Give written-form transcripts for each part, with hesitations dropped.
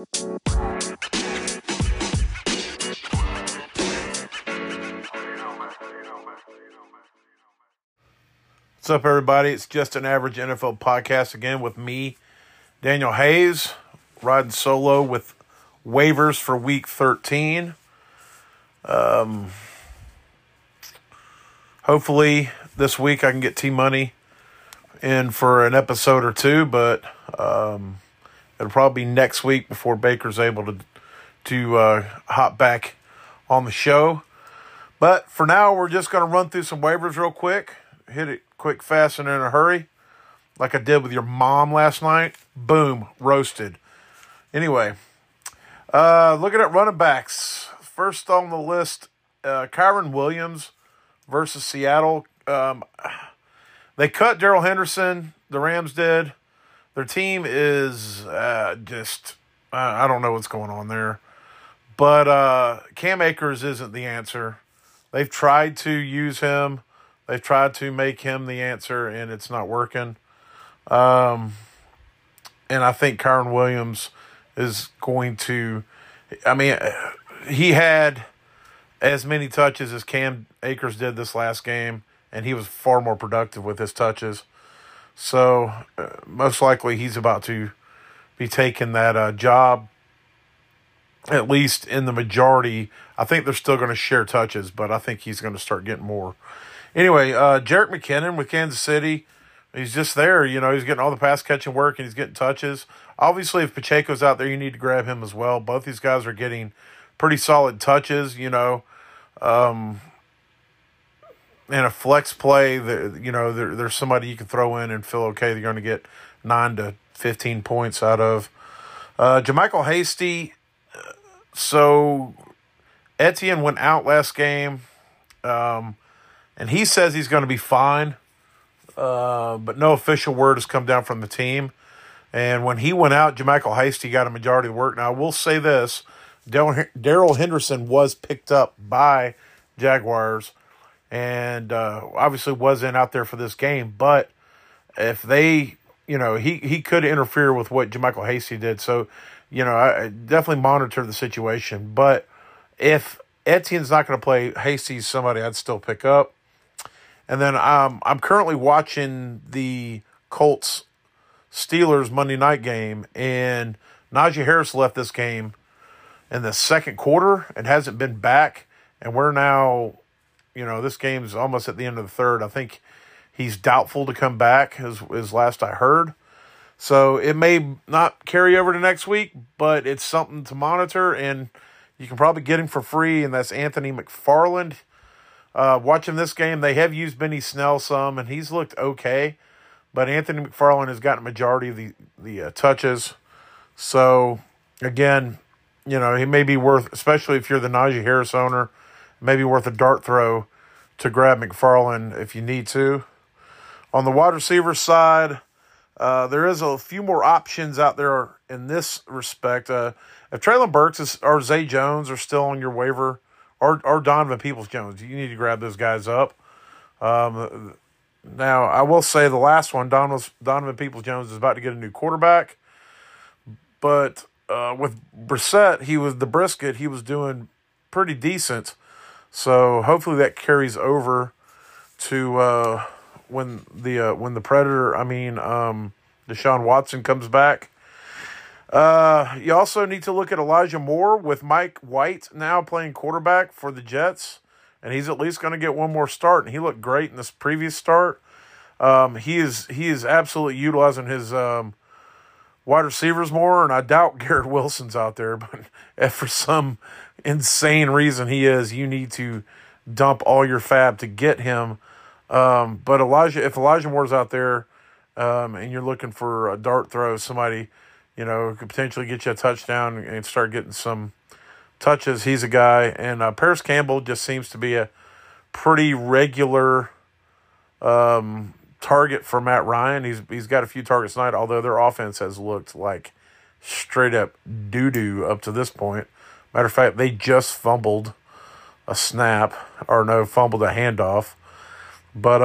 What's up, everybody? It's Just an Average NFL podcast again with me, Daniel Hayes, riding solo with waivers for week 13. Hopefully this week I can get T-Money in for an episode or two, but it'll probably be next week before Baker's able to hop back on the show. But for now, we're just going to run through some waivers real quick. Hit it quick, fast, and in a hurry, like I did with your mom last night. Boom, roasted. Anyway, looking at running backs. First on the list, Kyren Williams versus Seattle. They cut Daryl Henderson. The Rams did. Their team is I don't know what's going on there. But Cam Akers isn't the answer. They've tried to use him. They've tried to make him the answer, and it's not working. And I think Kyren Williams is going to – I mean, he had as many touches as Cam Akers did this last game, and he was far more productive with his touches. So, most likely he's about to be taking that job, at least in the majority. I think they're still going to share touches, but I think he's going to start getting more. Anyway, Jerick McKinnon with Kansas City, he's just there. You know, he's getting all the pass-catching work, and he's getting touches. Obviously, if Pacheco's out there, you need to grab him as well. Both these guys are getting pretty solid touches, you know. In a flex play, you know, there's somebody you can throw in and feel okay. They're going to get 9 to 15 points out of. Jamichael Hasty, so Etienne went out last game, and he says he's going to be fine, but no official word has come down from the team. And when he went out, Jamichael Hasty got a majority of the work. Now, I will say this, Daryl Henderson was picked up by Jaguars, and obviously wasn't out there for this game. But if they, you know, he could interfere with what Jamichael Hasty did. So, you know, I definitely monitor the situation. But if Etienne's not going to play, Hasty's somebody I'd still pick up. And then I'm currently watching the Colts-Steelers Monday night game, and Najee Harris left this game in the second quarter and hasn't been back. And we're now... You know, this game's almost at the end of the third. I think he's doubtful to come back, as last I heard. So it may not carry over to next week, but it's something to monitor, and you can probably get him for free, and that's Anthony McFarland. Watching this game, they have used Benny Snell some, and he's looked okay, but Anthony McFarland has gotten a majority of the touches. So, again, you know, he may be worth, especially if you're the Najee Harris owner, maybe worth a dart throw to grab McFarland if you need to. On the wide receiver side, there is a few more options out there in this respect. If Traylon Burks or Zay Jones are still on your waiver, or Donovan Peoples-Jones, you need to grab those guys up. Now, I will say the last one, Donovan Peoples-Jones is about to get a new quarterback. But with Brissett, he was doing pretty decent. So hopefully that carries over to when the Predator, Deshaun Watson comes back. You also need to look at Elijah Moore with Mike White now playing quarterback for the Jets, and he's at least going to get one more start, and he looked great in this previous start. He is absolutely utilizing his wide receivers more, and I doubt Garrett Wilson's out there, but for some insane reason he is, you need to dump all your fab to get him. But if Elijah Moore's out there and you're looking for a dart throw, somebody, you know, could potentially get you a touchdown and start getting some touches, he's a guy. And Paris Campbell just seems to be a pretty regular target for Matt Ryan. He's got a few targets tonight, although their offense has looked like straight-up doo-doo up to this point. Matter of fact, they just fumbled a handoff. But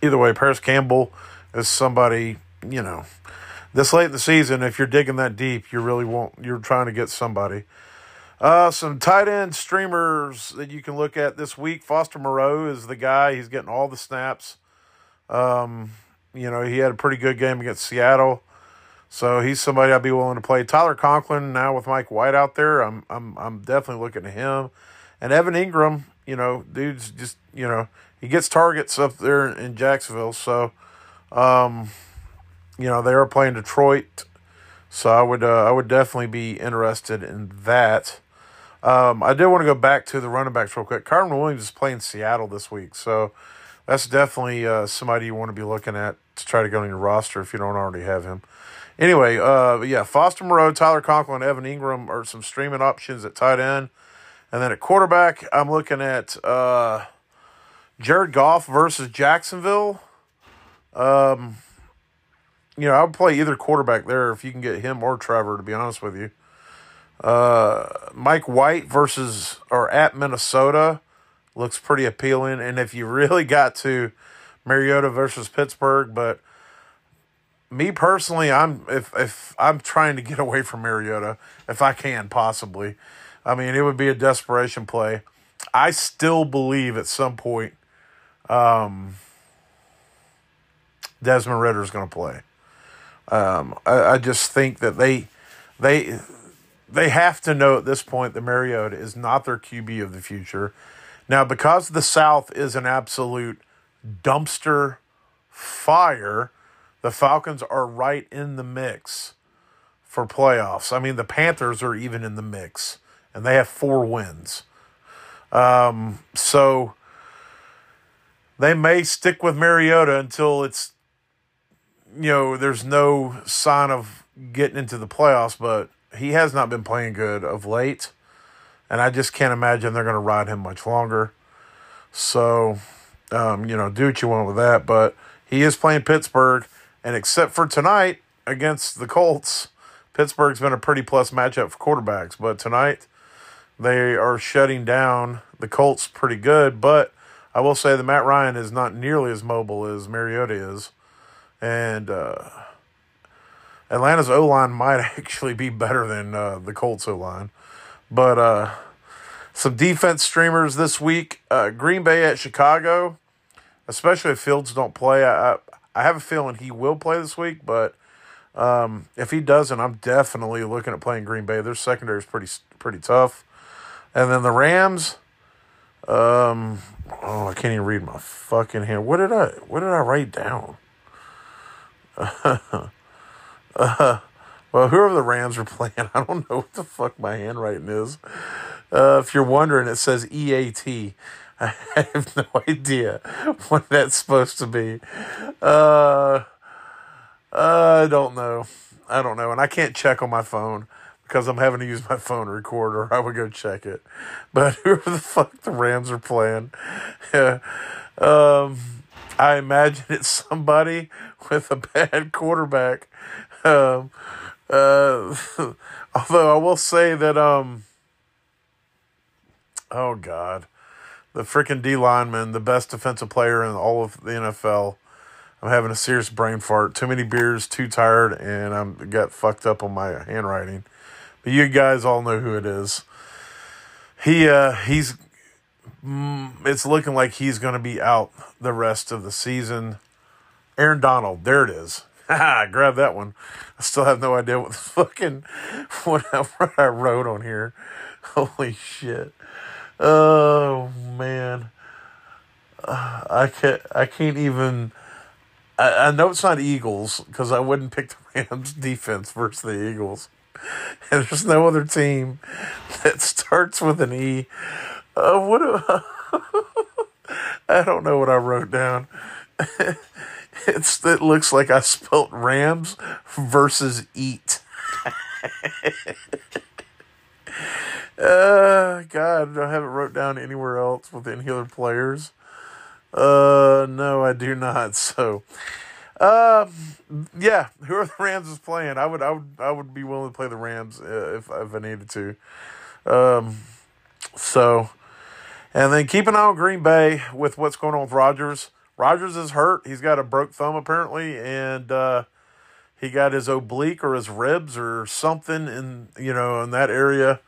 either way, Paris Campbell is somebody, you know, This late in the season, if you're digging that deep, you really won't. You're trying to get somebody. Some tight end streamers that you can look at this week. Foster Moreau is the guy. He's getting all the snaps. You know, he had a pretty good game against Seattle, so he's somebody I'd be willing to play. Tyler Conklin now with Mike White out there, I'm definitely looking at him. And Evan Ingram, you know, dude's just, you know, he gets targets up there in Jacksonville, so you know, they are playing Detroit, so I would definitely be interested in that. I did want to go back to the running backs real quick. Kyren Williams is playing Seattle this week, so that's definitely somebody you want to be looking at to try to go on your roster if you don't already have him. Anyway, yeah, Foster Moreau, Tyler Conklin, Evan Ingram are some streaming options at tight end. And then at quarterback, I'm looking at Jared Goff versus Jacksonville. You know, I would play either quarterback there if you can get him or Trevor, to be honest with you. Mike White versus or at Minnesota looks pretty appealing. And if you really got to, Mariota versus Pittsburgh. But me personally, if I'm trying to get away from Mariota, if I can possibly. I mean, it would be a desperation play. I still believe at some point Desmond Ritter is going to play. I just think that they have to know at this point that Mariota is not their QB of the future. Now, because the South is an absolute dumpster fire, the Falcons are right in the mix for playoffs. I mean, the Panthers are even in the mix, and they have 4 wins. So they may stick with Mariota until it's, you know, there's no sign of getting into the playoffs, but he has not been playing good of late. And I just can't imagine they're going to ride him much longer. So, you know, do what you want with that. But he is playing Pittsburgh. And except for tonight against the Colts, Pittsburgh's been a pretty plus matchup for quarterbacks. But tonight they are shutting down the Colts pretty good. But I will say that Matt Ryan is not nearly as mobile as Mariota is. And Atlanta's O-line might actually be better than the Colts O-line. But some defense streamers this week, Green Bay at Chicago, especially if Fields don't play. I have a feeling he will play this week, but if he doesn't, I'm definitely looking at playing Green Bay. Their secondary is pretty tough. And then the Rams, I can't even read my fucking hand. What did I write down? Well, whoever the Rams are playing, I don't know what the fuck my handwriting is. If you're wondering, it says EAT. I have no idea what that's supposed to be. I don't know. And I can't check on my phone because I'm having to use my phone to record, or I would go check it. But whoever the fuck the Rams are playing, yeah. I imagine it's somebody with a bad quarterback. Although I will say that, oh God, the freaking D lineman, the best defensive player in all of the NFL. I'm having a serious brain fart. Too many beers, too tired, and I got fucked up on my handwriting. But you guys all know who it is. It's looking like he's going to be out the rest of the season. Aaron Donald, there it is. I grabbed that one. I still have no idea what the fucking what I wrote on here. Holy shit! Oh man, I can't even. I know it's not Eagles because I wouldn't pick the Rams defense versus the Eagles, and there's no other team that starts with an E. I don't know what I wrote down. It looks like I spelt Rams versus eat. God, I haven't wrote down anywhere else with any other players. No, I do not. So, yeah, whoever the Rams is playing, I would be willing to play the Rams if I needed to. So, and then keep an eye on Green Bay with what's going on with Rodgers. Rodgers is hurt. He's got a broke thumb apparently, and He got his oblique or his ribs or something in, you know, in that area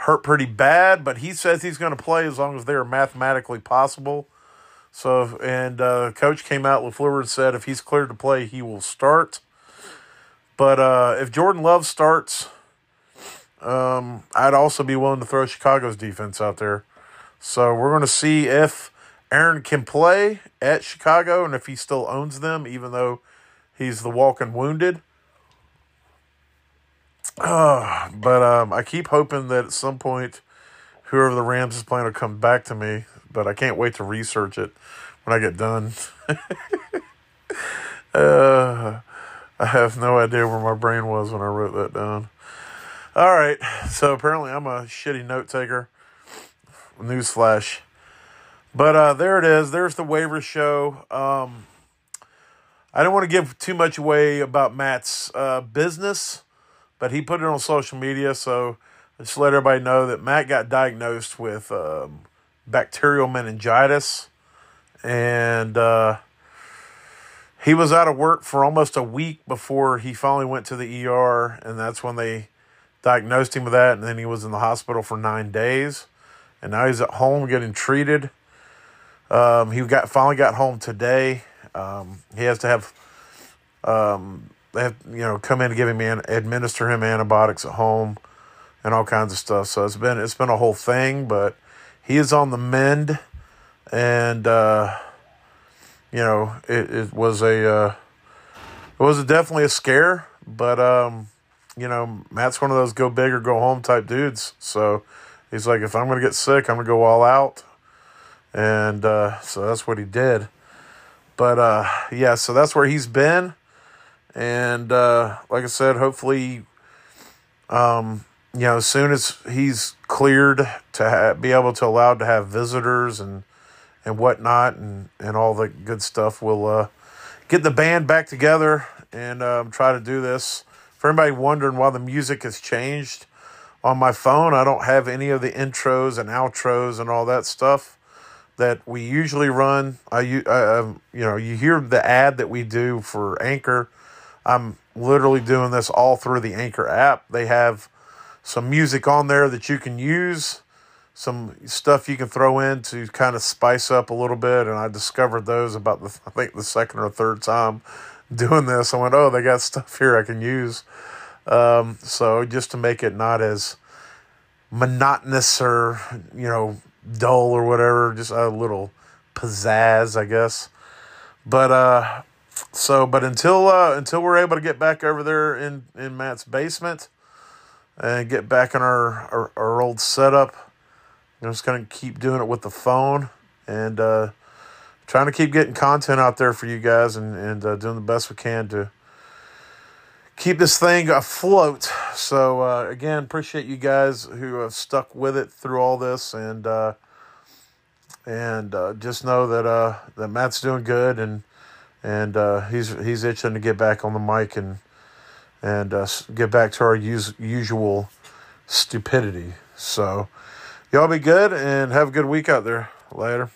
hurt pretty bad, but he says he's going to play as long as they're mathematically possible. So, and coach came out, LaFleur said if he's cleared to play, he will start. But if Jordan Love starts, I'd also be willing to throw Chicago's defense out there. So we're going to see if Aaron can play at Chicago and if he still owns them, even though he's the walking wounded. But I keep hoping that at some point whoever the Rams is playing will come back to me, but I can't wait to research it when I get done. I have no idea where my brain was when I wrote that down. All right, so apparently I'm a shitty note taker. Newsflash. But there it is. There's the waiver show. I don't want to give too much away about Matt's business, but he put it on social media, so just let everybody know that Matt got diagnosed with bacterial meningitis, and he was out of work for almost a week before he finally went to the ER, and that's when they diagnosed him with that, and then he was in the hospital for 9 days, and now he's at home getting treated. He finally got home today. He has to have, come in and give him administer him antibiotics at home and all kinds of stuff. So it's been a whole thing, but he is on the mend, and it was definitely a scare, but Matt's one of those go big or go home type dudes. So he's like, if I'm going to get sick, I'm going to go all out. And so that's what he did. But, so that's where he's been. And like I said, hopefully, as soon as he's cleared to be able to allowed to have visitors and whatnot and all the good stuff, we'll get the band back together and try to do this. For anybody wondering why the music has changed on my phone, I don't have any of the intros and outros and all that stuff that we usually run. You hear the ad that we do for Anchor. I'm literally doing this all through the Anchor app. They have some music on there that you can use, some stuff you can throw in to kind of spice up a little bit, and I discovered those about, the second or third time doing this. I went, oh, they got stuff here I can use. So just to make it not as monotonous or, dull or whatever, just a little pizzazz, I guess. But until we're able to get back over there in Matt's basement and get back in our old setup, I'm just gonna keep doing it with the phone and trying to keep getting content out there for you guys and doing the best we can to keep this thing afloat. So, again, appreciate you guys who have stuck with it through all this. And just know that Matt's doing good and he's itching to get back on the mic and get back to our usual stupidity. So y'all be good and have a good week out there. Later.